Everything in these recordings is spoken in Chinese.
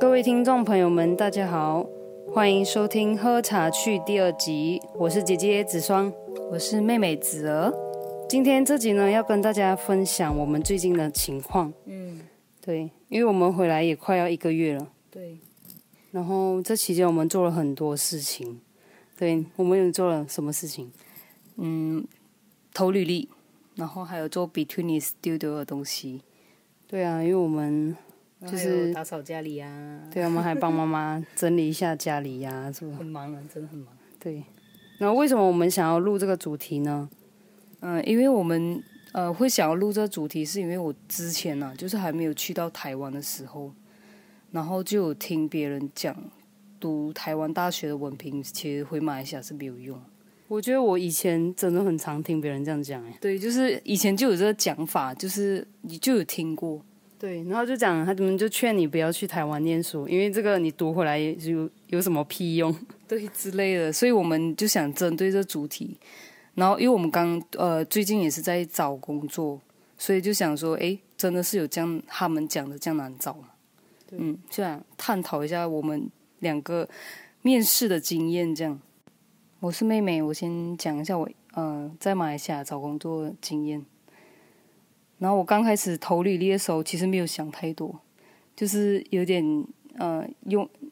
各位听众朋友们大家好，欢迎收听喝茶去第二集，我是姐姐子双，我是妹妹子儿。今天这集呢要跟大家分享我们最近的情况。对，因为我们回来也快要1个月了。对，然后这期间我们做了很多事情。对，我们有做了什么事情？投履历，然后还有做 Between This Studio 的东西。对啊，因为我们就是打扫家里啊。对啊，我们还帮妈妈整理一下家里啊，是吧？很忙啊，真的很忙。对，然后为什么我们想要录这个主题呢？因为我们会想要录这个主题，是因为我之前啊，就是还没有去到台湾的时候，然后就有听别人讲，读台湾大学的文凭其实回马来西亚是没有用。我觉得我以前真的很常听别人这样讲。对，就是以前就有这个讲法，就是你就有听过。对，然后就讲他们就劝你不要去台湾念书，因为这个你读回来有什么屁用，对之类的。所以我们就想针对这主题，然后因为我们最近也是在找工作，所以就想说，哎，真的是有这样他们讲的这样难找吗？对，就想探讨一下我们2个面试的经验这样。我是妹妹，我先讲一下我在马来西亚找工作的经验。然后我刚开始投履历的时候，其实没有想太多，就是有点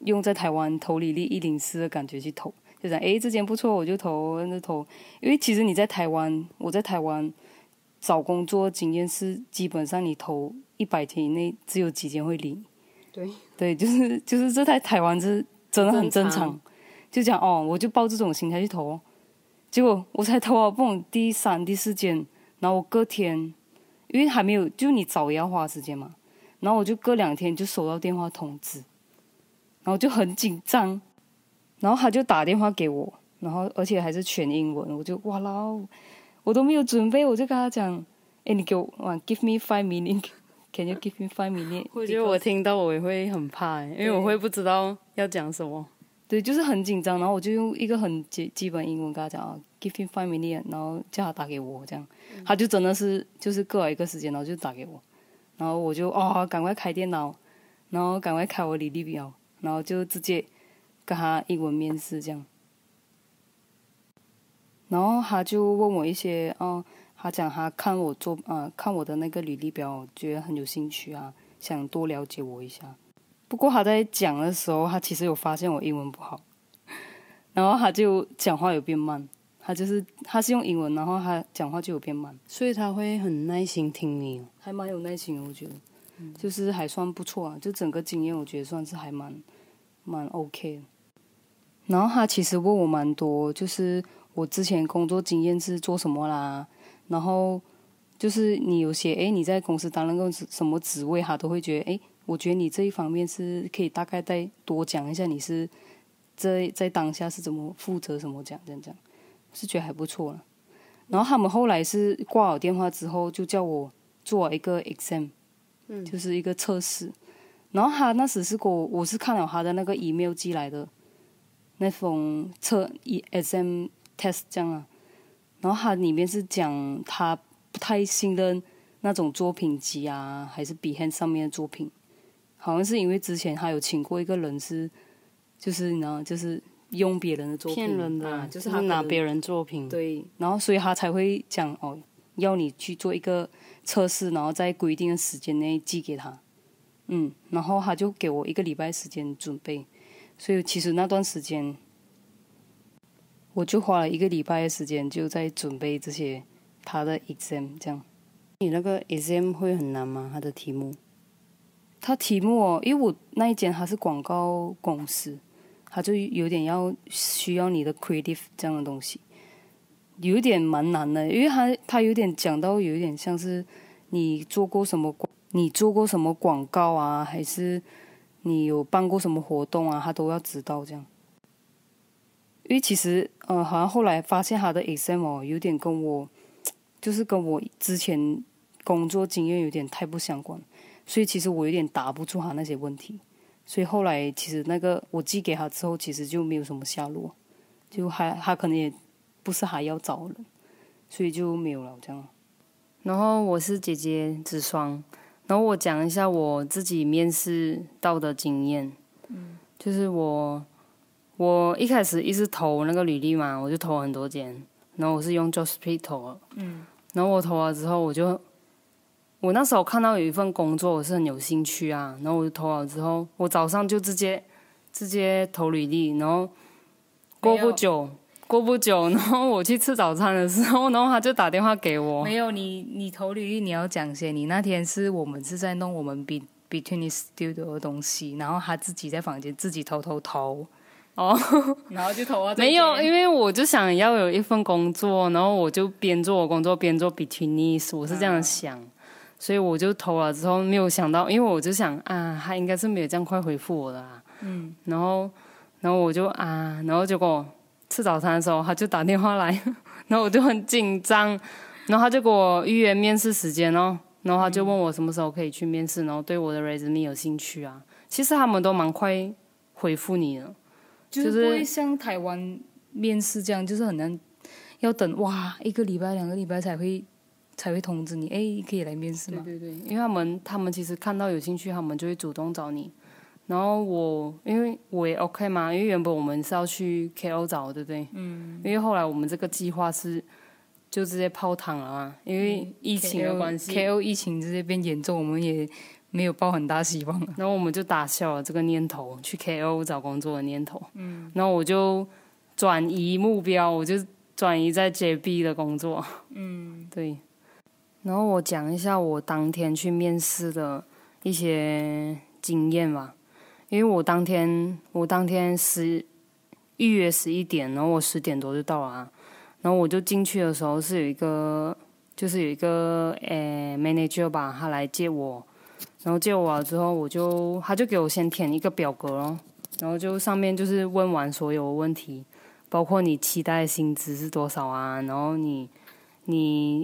用在台湾投履历104的感觉去投，就想哎这间不错我就投，因为其实我在台湾找工作经验是基本上你投100间以内只有几间会领。对，就是这在台湾是真的很正常，就讲我就抱这种心态去投，结果我才投到第3、第4间，然后我隔天。因为还没有，就你找也要花时间嘛，然后我就隔2天就收到电话通知，然后就很紧张，然后他就打电话给我，然后而且还是全英文，我就哇啦，我都没有准备，我就跟他讲，哎，你给我 give me 5 minutes， can you give me 5 minutes？ 我觉得我听到我也会很怕，因为我会不知道要讲什么。对，就是很紧张，然后我就用一个很基本英文跟他讲啊。give him 5 minutes， 然后叫他打给我这样，他就真的是就是各来一个时间，然后就打给我，然后我就赶快开电脑，然后赶快开我履历表，然后就直接跟他英文面试这样，然后他就问我一些他讲他看我的那个履历表，觉得很有兴趣啊，想多了解我一下。不过他在讲的时候，他其实有发现我英文不好，然后他就讲话有变慢。他是用英文，然后他讲话就有变慢，所以他会很耐心听你，还蛮有耐心的，我觉得，就是还算不错啊，就整个经验我觉得算是还蛮 OK 的。然后他其实问我蛮多，就是我之前工作经验是做什么啦，然后就是你有些你在公司担任什么职位，他都会觉得我觉得你这一方面是可以大概再多讲一下，你是在当下是怎么负责什么讲。是觉得还不错了，然后他们后来是挂好电话之后就叫我做一个 exam，就是一个测试。然后他那时是我是看了他的那个 email 寄来的那封测 exam test 这样啊，然后他里面是讲他不太信任那种作品集啊，还是 Behance 上面的作品，好像是因为之前他有请过一个人是就是用别人的作品骗人的，就是拿别人作品。对，然后所以他才会讲要你去做一个测试，然后在规定的时间内寄给他，然后他就给我1个礼拜时间准备，所以其实那段时间我就花了1个礼拜的时间就在准备这些他的 exam 这样。你那个 exam 会很难吗？他题目因为我那一间他是广告公司，他就有点需要你的 creative 这样的东西，有点蛮难的，因为他有点讲到有点像是你做过什么广告啊，还是你有办过什么活动啊，他都要知道这样。因为其实好像后来发现他的 exam 有点跟我之前工作经验有点太不相关，所以其实我有点答不出他那些问题。所以后来其实那个我寄给他之后，其实就没有什么下落，就他可能也不是还要找人，所以就没有了这样。然后我是姐姐子双，然后我讲一下我自己面试到的经验，就是我一开始一直投那个履历嘛，我就投很多间，然后我是用 Jobspeed 投了，然后我投了之后，我那时候看到有一份工作我是很有兴趣啊，然后我就投了之后，我早上就直接投履历，然后过不久，然后我去吃早餐的时候，然后他就打电话给我。没有，你投履历你要讲些，你那天是我们是在弄我们 Between This Studio 的东西，然后他自己在房间自己投。哦，然后就投啊！没有，因为我就想要有一份工作，然后我就边做我工作边做 Between， 我是这样想，所以我就投了之后没有想到，因为我就想啊，他应该是没有这样快回复我的啦。然后我就啊，然后结果吃早餐的时候他就打电话来，然后我就很紧张，然后他就给我预约面试时间哦，然后他就问我什么时候可以去面试，然后对我的 resume 有兴趣啊。其实他们都蛮快回复你的。就是不会像台湾面试这样，就是很难，要等哇一个礼拜两个礼拜才会通知你，哎，可以来面试吗？对对对，因为他们其实看到有兴趣，他们就会主动找你。然后因为我也 OK 嘛，因为原本我们是要去 KO 找，对不对？因为后来我们这个计划是就直接泡汤了啊，因为疫情的关系 ，KO 疫情直接变严重，我们也没有抱很大希望，然后我们就打消了这个念头，去 KO 找工作的念头。然后我就转移目标，我就转移在 JB 的工作。对。然后我讲一下我当天去面试的一些经验吧，因为我当天预约11点，然后我10点多就到了啊。然后我就进去的时候是有一个manager 吧，他来接我。然后借我了之后，他就给我先填一个表格咯，然后就上面就是问完所有的问题，包括你期待薪资是多少啊，然后你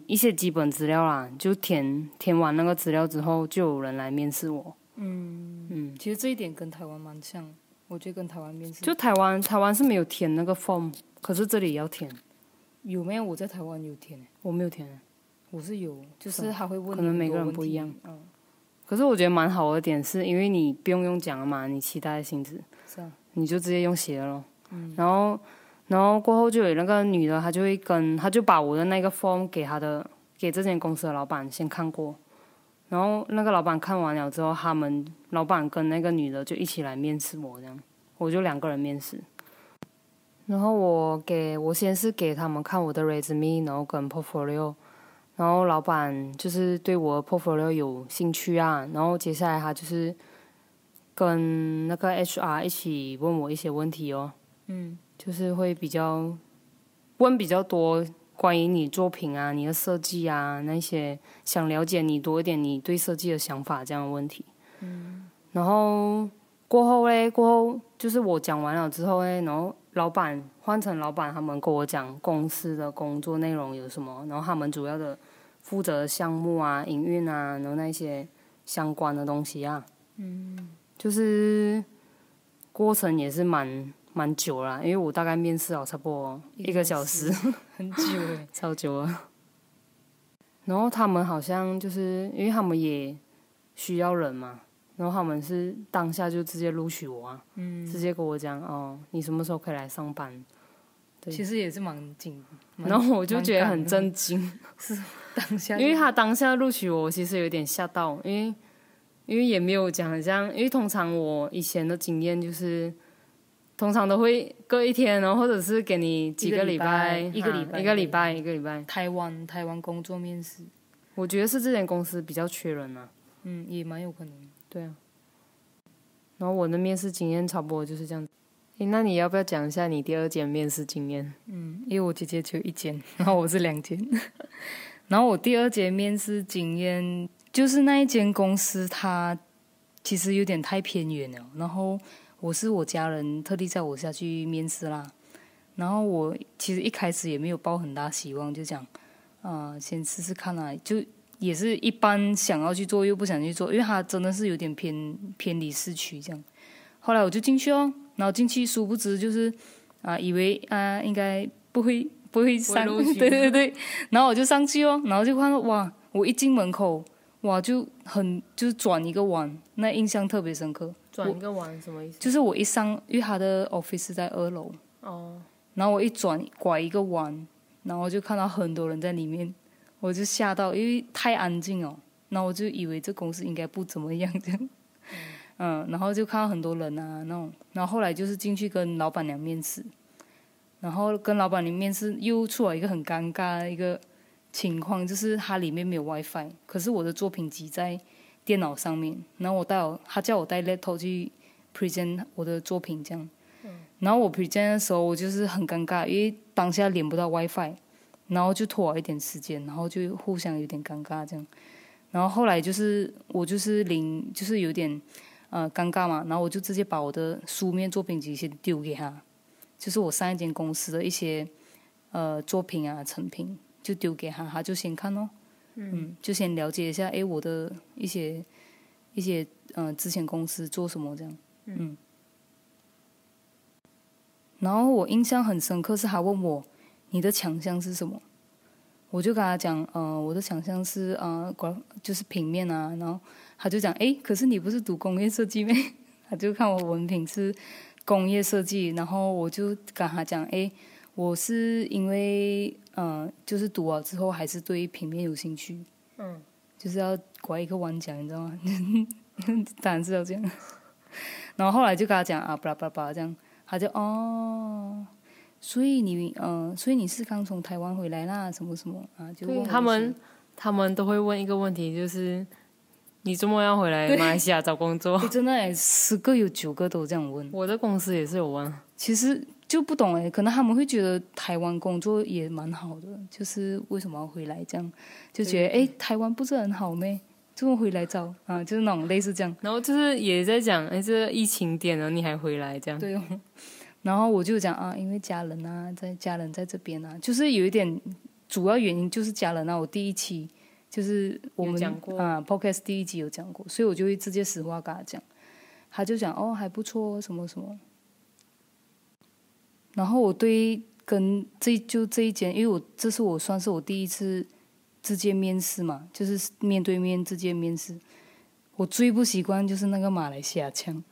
一些基本资料啦，就填完那个资料之后，就有人来面试我。其实这一点跟台湾蛮像，我觉得跟台湾面试就台湾是没有填那个 form， 可是这里要填。有没有？我在台湾有填，我没有填，我是有，就是他会问，可能每个人不一样。可是我觉得蛮好的点是，因为你不用讲了嘛，你期待的薪资，你就直接用写了。然后过后就有那个女的，她就把我的那个 form 给这间公司的老板先看过，然后那个老板看完了之后，他们老板跟那个女的就一起来面试我，这样我就2个人面试。然后我先是给他们看我的 resume， 然后跟 portfolio。然后老板就是对我的 portfolio 有兴趣啊，然后接下来他就是跟那个 HR 一起问我一些问题哦，就是会比较多关于你作品啊、你的设计啊那些，想了解你多一点，你对设计的想法这样的问题。然后过后就是我讲完了之后呢，然后换成老板他们跟我讲公司的工作内容有什么，然后他们主要的负责的项目啊、营运啊，然后那些相关的东西啊。就是过程也是蛮久啦，因为我大概面试了差不多1个小时，很久耶，超久了。然后他们好像就是因为他们也需要人嘛，然后他们是当下就直接录取我啊，直接跟我讲哦，你什么时候可以来上班？对，其实也是蛮紧，然后我就觉得很震惊，是当下，因为他当下录取我，其实有点吓到，因为也没有讲像，因为通常我以前的经验就是，通常都会隔一天，然后或者是给你几个礼拜，一个礼拜。台湾工作面试，我觉得是这间公司比较缺人啊，也蛮有可能。对啊，然后我的面试经验差不多就是这样子。那你要不要讲一下你第2间面试经验？因为我姐姐只有1间，然后我是2间。然后我第2间面试经验就是那一间公司，它其实有点太偏远了。然后我家人特地载我下去面试啦。然后我其实一开始也没有抱很大希望，就讲先试试看啊，就。也是一般想要去做又不想去做，因为它真的是有点偏离市区这样。后来我就进去哦，然后进去殊不知就是以为应该不会上，对对对。然后我就上去哦，然后就看到哇，我一进门口，哇，就很就是转一个弯，那印象特别深刻。转一个弯什么意思？就是我一上，因为他的 office 在2楼，哦，然后我一转拐一个弯，然后就看到很多人在里面，我就吓到，因为太安静哦，然后我就以为这公司应该不怎么样这样，嗯，然后就看到很多人啊那种，然后后来就是进去跟老板娘面试，然后跟老板娘面试又出来一个很尴尬的一个情况，就是它里面没有 WiFi， 可是我的作品集在电脑上面，然后我他叫我带 laptop 去 present 我的作品这样，然后我 present 的时候我就是很尴尬，因为当下连不到 WiFi， 然后就拖了一点时间，然后就互相有点尴尬这样，然后后来就是我就是就是有点尴尬嘛，然后我就直接把我的书面作品集先丢给他，就是我上一间公司的一些作品啊成品就丢给他，他就先看哦，嗯，就先了解一下，哎，我的一些之前公司做什么这样，嗯。然后我印象很深刻是他问我你的强项是什么，我就跟他讲，我的强项是就是平面啊，然后他就讲，哎，可是你不是读工业设计吗？他就看我文凭是工业设计，然后我就跟他讲，哎，我是因为就是读完之后还是对平面有兴趣，嗯，就是要拐一个弯讲，你知道吗？当然是要这样。然后后来就跟他讲啊，巴拉巴拉巴拉这样，他就哦，所以你是刚从台湾回来啦，什么什么啊，就问他们都会问一个问题，就是你周末要回来马来西亚找工作？真的哎，10个有9个都这样问。我的公司也是有问，其实。就不懂哎，可能他们会觉得台湾工作也蛮好的，就是为什么要回来这样？就觉得哎，台湾不是很好咩？怎么回来找啊？就是那种类似这样。然后就是也在讲哎，这疫情点了你还回来这样？对哦。然后我就讲啊，因为家人啊，家人在这边啊，就是有一点主要原因就是家人啊。我第一期就是我们podcast 第一集有讲过，所以我就会直接实话跟他讲，他就讲哦还不错什么什么。然后我对跟这一间，因为这是我算是我第一次直接面试嘛，就是面对面直接面试。我最不习惯就是那个马来西亚腔，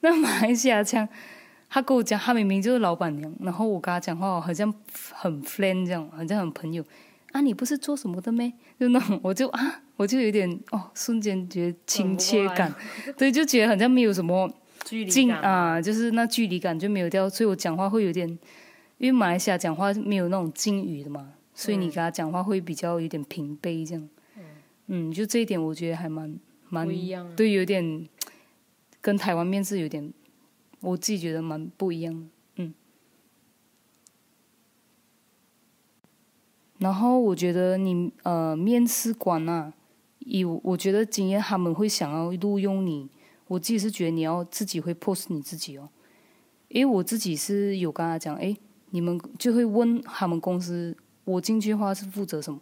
那马来西亚腔，他跟我讲，他明明就是老板娘，然后我跟他讲话好像很 friend 这样，好像很朋友。啊，你不是做什么的咩？就那种，我就有点哦，瞬间觉得亲切感，对，就觉得好像没有什么。距离感啊，就是那距离感就没有掉，所以我讲话会有点，因为马来西亚讲话没有那种敬语的嘛，所以你跟他讲话会比较有点平辈这样，嗯，就这一点我觉得还蛮不一样，对，有点跟台湾面试有点，我自己觉得蛮不一样的，嗯。然后我觉得你面试官啊，我觉得今天他们会想要录用你。我自己是觉得你要自己会 post 你自己哦，因为我自己是有跟他讲，哎，你们就会问他们公司我进去的话是负责什么，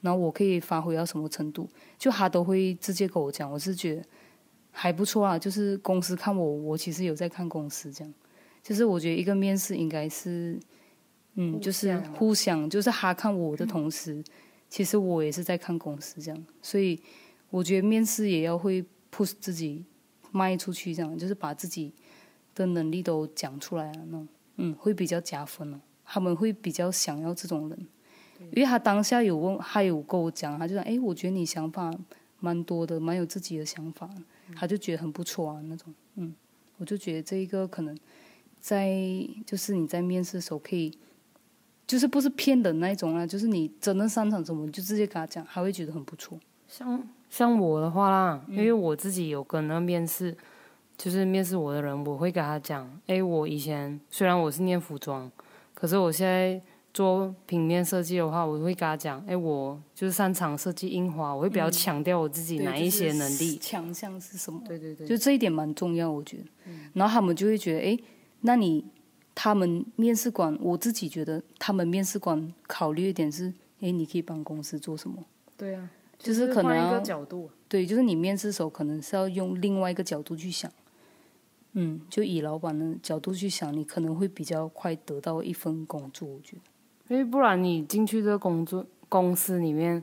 然后我可以发挥到什么程度，就他都会直接跟我讲，我是觉得还不错啊，就是公司看我其实有在看公司这样，就是我觉得一个面试应该是，嗯，就是互相，就是他看我的同时，其实我也是在看公司这样，所以我觉得面试也要会 push 自己。卖出去这样，就是把自己的能力都讲出来啊，那种会比较加分哦。他们会比较想要这种人，因为他当下他有跟我讲，他就讲，哎，我觉得你想法蛮多的，蛮有自己的想法，他就觉得很不错啊那种，嗯，我就觉得这一个可能在就是你在面试的时候可以，就是不是骗人那一种啊，就是你真的擅长什么，你就直接跟他讲，他会觉得很不错。像我的话啦，因为我自己有跟那面试，就是面试我的人，我会跟他讲，哎，我以前虽然我是念服装，可是我现在做平面设计的话，我会跟他讲，哎，我就是擅长设计印花，我会比较强调我自己哪一些能力，就是强项是什么？对对对，就这一点蛮重要，我觉得。然后他们就会觉得，哎，那他们面试官，我自己觉得他们面试官考虑一点是，哎，你可以帮公司做什么？对啊。就是可能要一个角度，对，就是你面试的时候可能是要用另外一个角度去想，嗯，就以老板的角度去想，你可能会比较快得到一份工作，我觉得。因为不然你进去这个公司里面，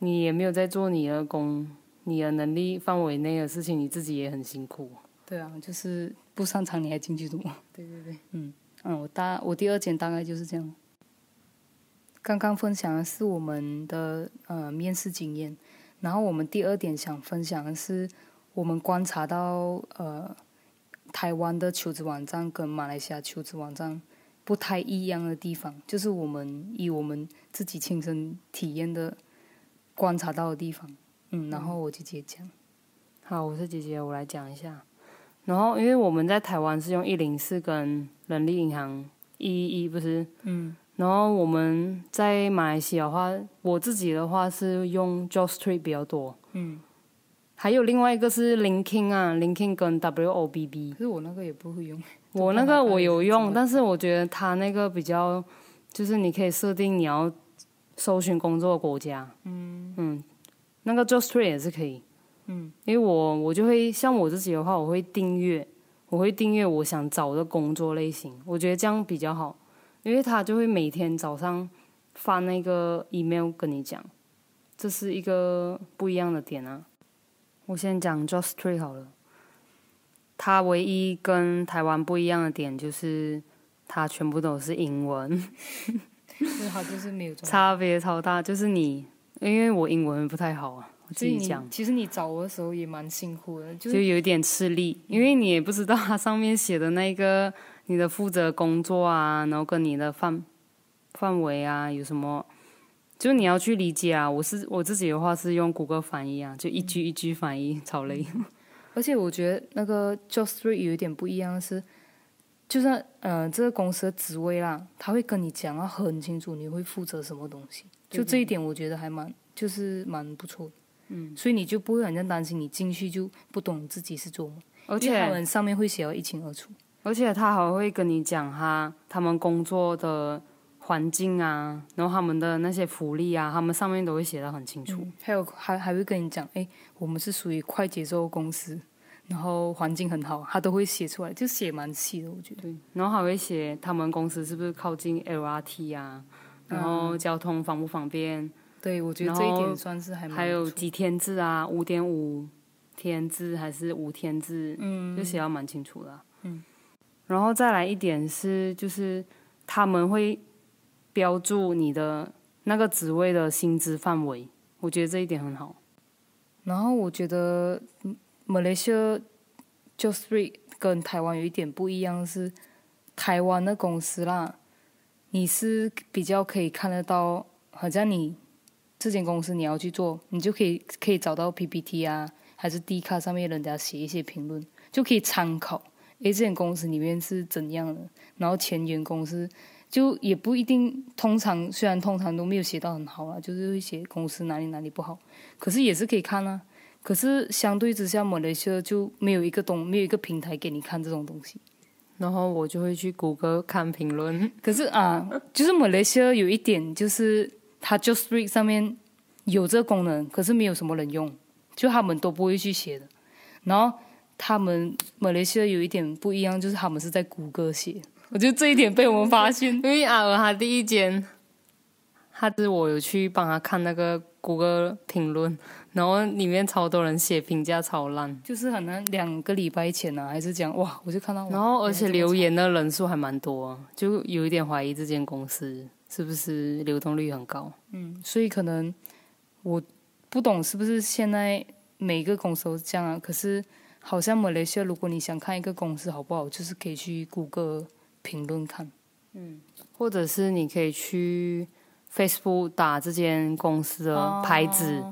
你也没有在做你的工，你的能力范围内的事情，你自己也很辛苦。对啊，就是不擅长你还进去读。对对对，我第二件大概就是这样。刚刚分享的是我们的面试经验，然后我们第二点想分享的是我们观察到台湾的求职网站跟马来西亚求职网站不太一样的地方，就是我们以我们自己亲身体验的观察到的地方。然后我姐姐讲。好，我是姐姐，我来讲一下。然后因为我们在台湾是用104跟人力银行111，不是？然后我们在马来西亚的话，我自己的话是用 Jobstreet 比较多。还有另外一个是 LinkedIn 啊 ，LinkedIn 跟 WOBB。可是我那个也不会用。我那个我有用，但是我觉得它那个比较，就是你可以设定你要搜寻工作的国家。那个 Jobstreet 也是可以。因为我就会像我自己的话，我会订阅我想找的工作类型，我觉得这样比较好，因为他就会每天早上发那个 email 跟你讲，这是一个不一样的点啊。我先讲 Jobstreet 好了，他唯一跟台湾不一样的点就是他全部都是英文，好就是没有差别超大，就是你因为我英文不太好啊。其实你找的时候也蛮辛苦的，就有点吃力，因为你也不知道它上面写的那个你的负责工作啊，然后跟你的范围啊有什么，就你要去理解啊。我自己的话是用谷歌翻译啊，就一句一句翻译，超累。而且我觉得那个 Jobstreet 有一点不一样的是，就是这个公司的职位啦，他会跟你讲啊很清楚你会负责什么东西，就这一点我觉得还蛮不错的。所以你就不会很担心你进去就不懂自己是做什么，而且他们上面会写得一清二楚，而且他还会跟你讲他们工作的环境啊，然后他们的那些福利啊，他们上面都会写得很清楚。还会跟你讲，我们是属于快节奏公司，然后环境很好，他都会写出来，就写蛮细的我觉得。对，然后还会写他们公司是不是靠近 LRT 啊，然后交通方不方便。对，我觉得这一点算是还蛮不错。还有几天制啊，5.5天制还是5天制，就写到蛮清楚的。然后再来一点是，就是他们会标注你的那个职位的薪资范围，我觉得这一点很好。然后我觉得马来西亚 Jobstreet 跟台湾有一点不一样是，台湾的公司啦，你是比较可以看得到，好像你这间公司你要去做，你就可以找到 PPT 啊，还是 D 卡上面人家写一些评论，就可以参考。这间公司里面是怎样的？然后前员工是就也不一定，虽然通常都没有写到很好啦，就是会写公司哪里不好，可是也是可以看啊。可是相对之下，马来西亚就没有一个平台给你看这种东西。然后我就会去谷歌看评论。可是啊，就是马来西亚有一点就是。它 Jobstreet 上面有这个功能，可是没有什么人用，就他们都不会去写的。然后他们马来西亚有一点不一样，就是他们是在谷歌写，我觉得这一点被我们发现。因为阿尔他第一间，他是我有去帮他看那个谷歌评论，然后里面超多人写评价超烂，就是好像2个礼拜前啊，还是讲哇，我就看到。然后而且留言的人数还蛮多，就有一点怀疑这间公司。是不是流动率很高？所以可能我不懂是不是现在每个公司都这样啊？可是好像马来西亚，如果你想看一个公司好不好，就是可以去谷歌评论看，或者是你可以去 Facebook 打这间公司的牌子，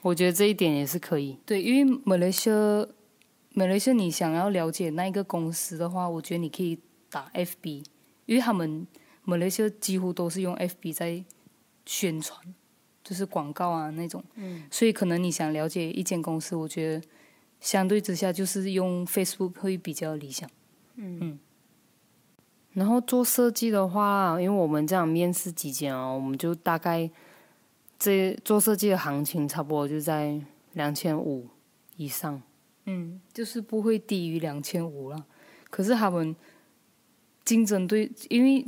我觉得这一点也是可以。对，因为马来西亚你想要了解那一个公司的话，我觉得你可以打 FB， 因为他们。马来西亚几乎都是用 FB 在宣传，就是广告啊那种，所以可能你想了解一间公司，我觉得相对之下就是用 Facebook 会比较理想。然后做设计的话，因为我们这样面试几间我们就大概这做设计的行情差不多就在2500以上，就是不会低于2500了。可是他们。竞争对，因为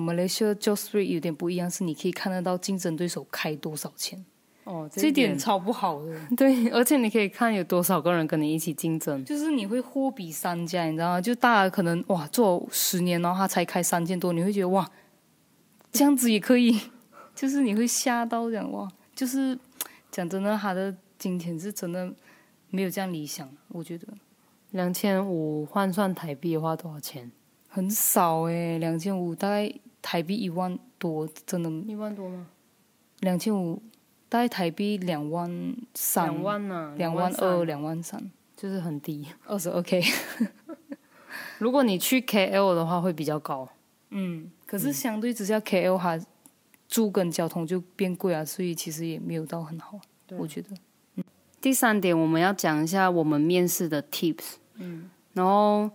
马来西亚 Jobstreet 有点不一样，是你可以看得到竞争对手开多少钱，哦，这点超不好的。对，而且你可以看有多少个人跟你一起竞争，就是你会货比三家，你知道吗？就大家可能哇做10年，然后他才开3000多，你会觉得哇这样子也可以，就是你会吓到这样哇。就是讲真的，他的金钱是真的没有这样理想，我觉得。2500换算台币的话多少钱？很少欸，2500大概台币1万多，真的。1万多吗？2500大概台币2万3。2万啊，2万2，2万3，就是很低。22K。如果你去 KL 的话会比较高。嗯，可是相对之下 KL 它住跟交通就变贵啊，所以其实也没有到很好，我觉得。第3点我们要讲一下我们面试的 tips，然后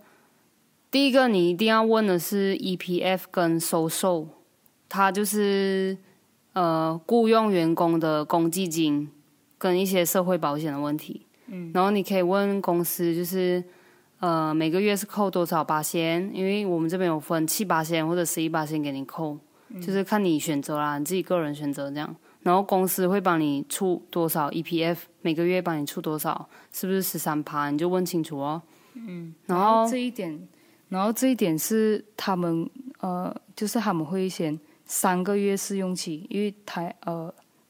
第1个你一定要问的是 EPF 跟 social， 它就是雇用员工的公积金跟一些社会保险的问题，然后你可以问公司就是每个月是扣多少%，因为我们这边有分7%或者11%给你扣，就是看你选择啦，你自己个人选择这样。然后公司会帮你出多少 EPF， 每个月帮你出多少，是不是13%？你就问清楚哦。嗯，然后这一点是他们就是他们会先3个月试用期，因为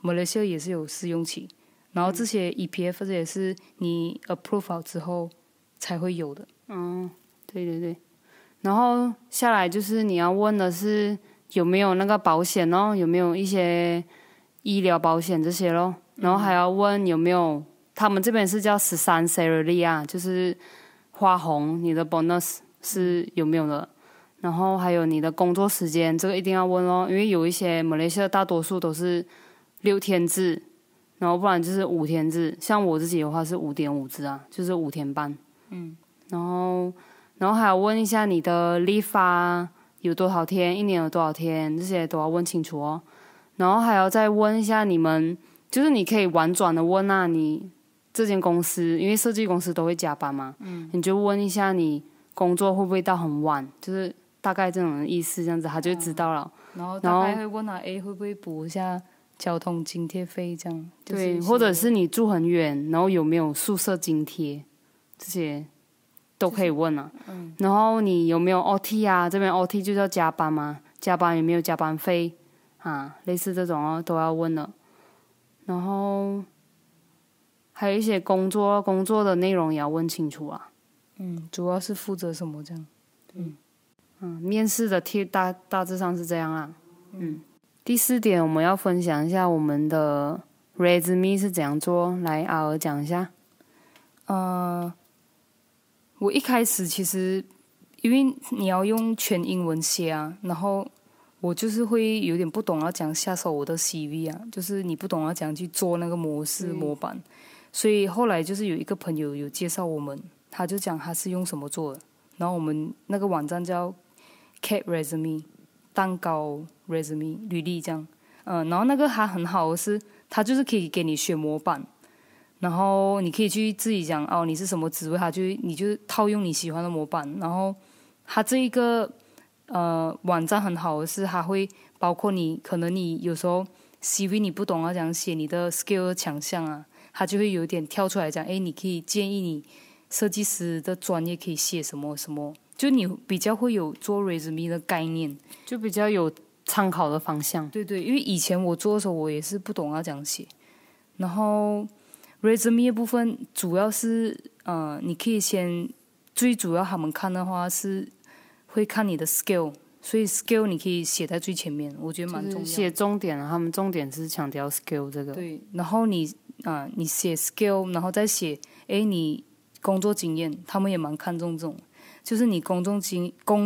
马来西亚也是有试用期，然后这些 EPF 这也是你 approve 好之后才会有的。嗯，对对对。然后下来就是你要问的是有没有那个保险哦，有没有一些医疗保险这些咯，然后还要问有没有，他们这边是叫13salary啊，就是花红，你的 bonus 是有没有的，然后还有你的工作时间，这个一定要问咯，因为有一些马来西亚大多数都是6天制，然后不然就是5天制，像我自己的话是5.5制啊，就是5天半。嗯，然后还要问一下你的 leave 啊有多少天，1年有多少天，这些都要问清楚哦。然后还要再问一下你们，就是你可以婉转的问啊，你这间公司因为设计公司都会加班嘛，你就问一下你工作会不会到很晚，就是大概这种意思，这样子他就知道了。然后大概会问他会不会补一下交通津贴费这样，就是对，或者是你住很远，然后有没有宿舍津贴，这些都可以问啊。然后你有没有 OT 啊，这边 OT 就叫加班嘛，加班有没有加班费啊，类似这种都要问了。然后还有一些工作的内容也要问清楚啊。嗯，主要是负责什么这样。面试的 tip 大致上是这样啦。第4点我们要分享一下我们的 resume 是怎样做，来阿娥讲一下。我一开始其实因为你要用全英文写啊，然后我就是会有点不懂要讲下手我的 CV 啊，就是你不懂要讲去做那个模式模板，所以后来就是有一个朋友有介绍我们，他就讲他是用什么做的，然后我们那个网站叫 Cake Resume 蛋糕 Resume 履历这样。然后那个它很好的是它就是可以给你选模板，然后你可以去自己讲哦你是什么职位，你就套用你喜欢的模板。然后它这一个网站很好的是它会包括你可能你有时候 CV 你不懂要讲写你的 skill 强项啊，它就会有点跳出来讲你可以建议你设计师的专业可以写什么什么，就你比较会有做 resume 的概念，就比较有参考的方向。对对，因为以前我做的时候我也是不懂要讲写。然后 resume 的部分主要是你可以先最主要他们看的话是会看你的 skill， 所以 skill 你可以写在最前面，我觉得蛮重要的。就是写重点，他们重点是强调 skill 这个。对，然后你写 skill， 然后再写你工作经验，他们也蛮看重这种，就是你工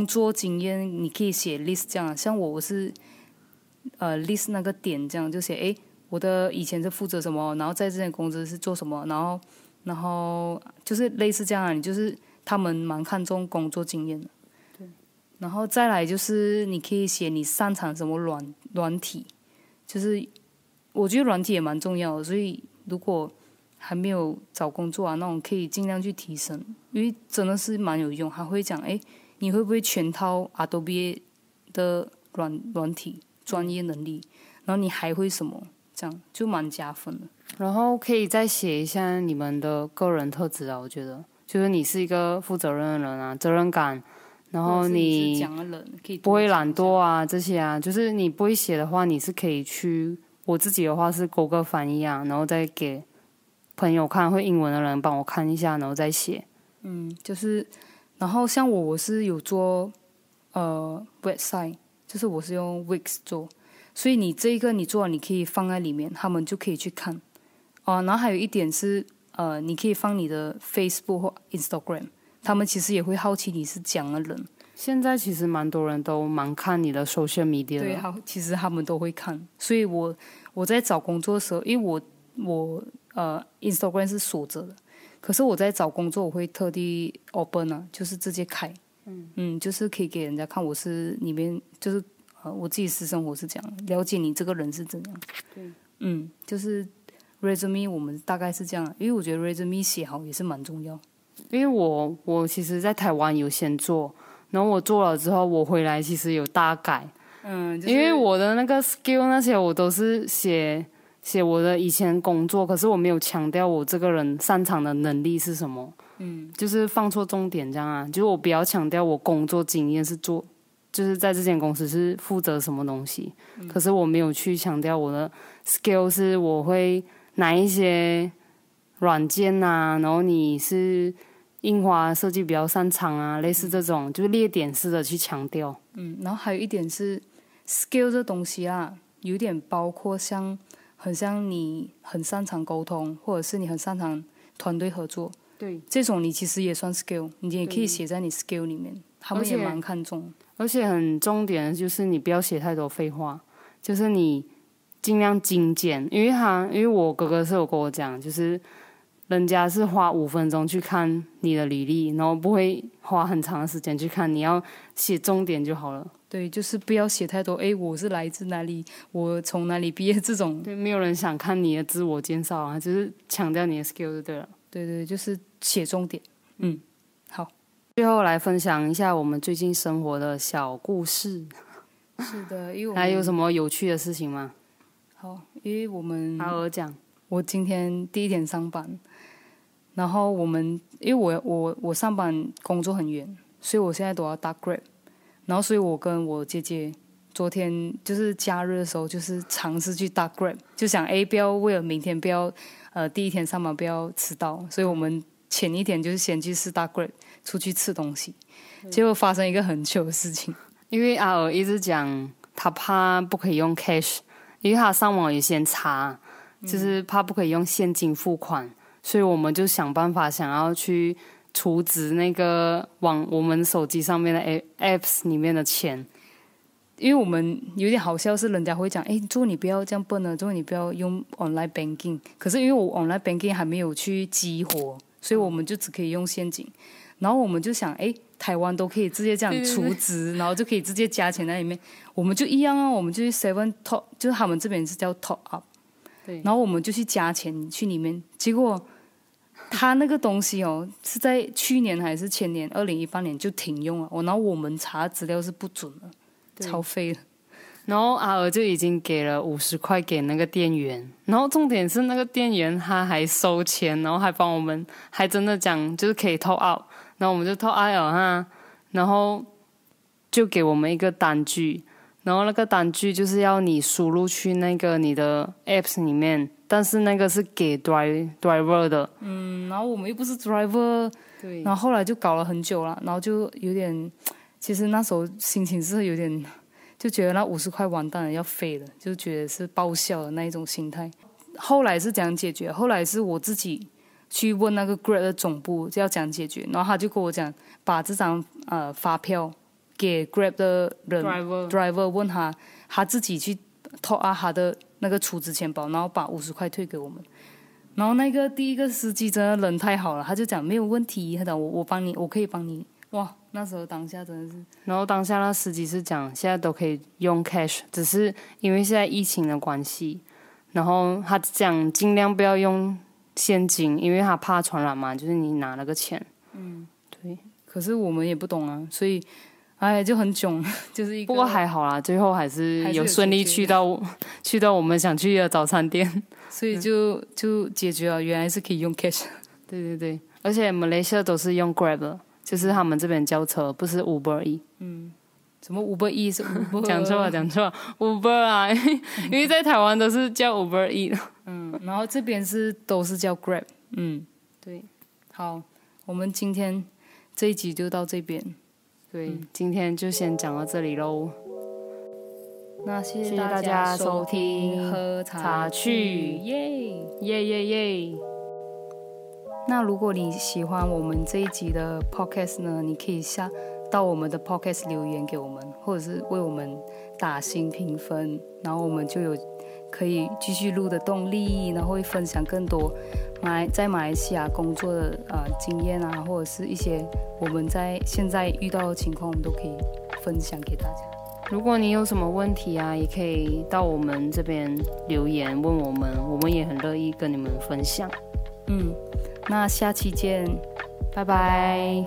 作经验你可以写 list 这样，像我是list 那个点这样，就写我的以前是负责什么，然后在这间公司是做什么，然后就是类似这样你就是他们蛮看重工作经验的。然后再来就是你可以写你擅长什么软体，就是我觉得软体也蛮重要的，所以如果还没有找工作啊那种可以尽量去提升，因为真的是蛮有用。他会讲你会不会全套 Adobe 的软体专业能力，然后你还会什么，这样就蛮加分的。然后可以再写一下你们的个人特质啊，我觉得就是你是一个负责任的人啊，责任感，然后你不会懒惰啊这些啊，就是你不会写的话你是可以去，我自己的话是勾个翻译啊，然后再给朋友看，会英文的人帮我看一下然后再写。嗯，就是然后像我是有做website， 就是我是用 Wix 做，所以你这一个你做你可以放在里面，他们就可以去看啊。然后还有一点是你可以放你的 Facebook 或 Instagram， 他们其实也会好奇你是怎样的人。现在其实蛮多人都蛮看你的 social media 的。对，其实他们都会看。所以我在找工作的时候，因为我 Instagram 是锁着的，可是我在找工作我会特地 open 啊，就是直接开。嗯，就是可以给人家看我是里面，就是我自己私生活是这样，了解你这个人是怎样。对，嗯，就是 resume 我们大概是这样，因为我觉得 resume 写好也是蛮重要。因为我其实在台湾有先做，然后我做了之后我回来其实有大改。嗯，就是因为我的那个 skill 那些我都是写我的以前工作，可是我没有强调我这个人擅长的能力是什么。嗯，就是放错重点这样啊，就是我比较强调我工作经验是做，就是在这间公司是负责什么东西。嗯，可是我没有去强调我的 skill 是我会哪一些软件啊，然后你是印花设计比较擅长啊，类似这种。嗯，就是列点式的去强调。嗯，然后还有一点是 skill 这东西啊，有点包括像很像你很擅长沟通，或者是你很擅长团队合作，对，这种你其实也算 skill， 你也可以写在你 skill 里面，他们也蛮看重。而且很重点的就是你不要写太多废话，就是你尽量精简，因为我哥哥是有跟我讲，就是人家是花5分钟去看你的履历，然后不会花很长的时间去看，你要写重点就好了。对，就是不要写太多我是来自哪里，我从哪里毕业这种。对，没有人想看你的自我介绍啊，就是强调你的 skill 就对了。对对，就是写重点。嗯，好，最后来分享一下我们最近生活的小故事。是的，因为还有什么有趣的事情吗？好，因为我们好好讲。我今天第一天上班，然后我们因为我上班工作很远，所以我现在都要打 Grab，然后所以我跟我姐姐昨天就是假日的时候就是尝试去打 Grab， 就想不要为了明天不要第一天上班不要迟到，所以我们前一天就是先去试打 Grab 出去吃东西。结果发生一个很糗的事情，因为阿尔一直讲他怕不可以用 cash， 因为他上网也先查，就是怕不可以用现金付款，所以我们就想办法想要去储值那个往我们手机上面的 apps 里面的钱。因为我们有点好笑是人家会讲做你不要这样笨了，做你不要用 online banking， 可是因为我 online banking 还没有去激活，所以我们就只可以用现金。然后我们就想台湾都可以直接这样储值，然后就可以直接加钱在里面，我们就一样啊，我们就去 7 top， 就是他们这边是叫 top up， 对，然后我们就去加钱去里面。结果他那个东西是在去年还是前年2018年就停用了，然后我们查资料是不准的，超废了。然后阿尔就已经给了50块给那个店员，然后重点是那个店员他还收钱，然后还帮我们还真的讲就是可以 top up， 然后我们就 top up 了哈，然后就给我们一个单据，然后那个单据就是要你输入去那个你的 apps 里面，但是那个是给 driver 的。嗯，然后我们又不是 driver， 对，然后后来就搞了很久了，然后就有点，其实那时候心情是有点，就觉得那50块完蛋了，要废了，就觉得是报销的那一种心态。后来是怎样解决？后来是我自己去问那个 Grab 的总部要怎样解决，然后他就跟我讲，把这张发票给 Grab 的人 driver 问他自己去 top up 他的那个储值钱包，然后把50块退给我们。然后那个第一个司机真的人太好了，他就讲没有问题，他讲我帮你，我可以帮你。哇，那时候当下真的是。然后当下那司机是讲现在都可以用 cash， 只是因为现在疫情的关系，然后他讲尽量不要用现金，因为他怕传染嘛，就是你拿了个钱。嗯，对。可是我们也不懂啊，所以哎，就很囧，就是一个。不过还好啦，最后还是有顺利去到我们想去的早餐店，所以就解决了。原来是可以用 cash。对对对，而且马来西亚都是用 Grab 的，就是他们这边叫车，不是 Uber E。嗯。什么 Uber E 是 Uber？ 讲错了 Uber 啊，因为在台湾都是叫 Uber E 的。嗯，然后这边都是叫 Grab。嗯，对。好，我们今天这一集就到这边。对，今天就先讲到这里咯。那谢谢大家收听喝茶去，耶耶耶耶。那如果你喜欢我们这一集的 podcast 呢，你可以下到我们的 podcast 留言给我们，或者是为我们打星评分，然后我们就有可以继续录的动力，然后会分享更多在马来西亚工作的经验啊，或者是一些我们在现在遇到的情况，我们都可以分享给大家。如果你有什么问题啊，也可以到我们这边留言问我们，我们也很乐意跟你们分享。嗯，那下期见，拜拜。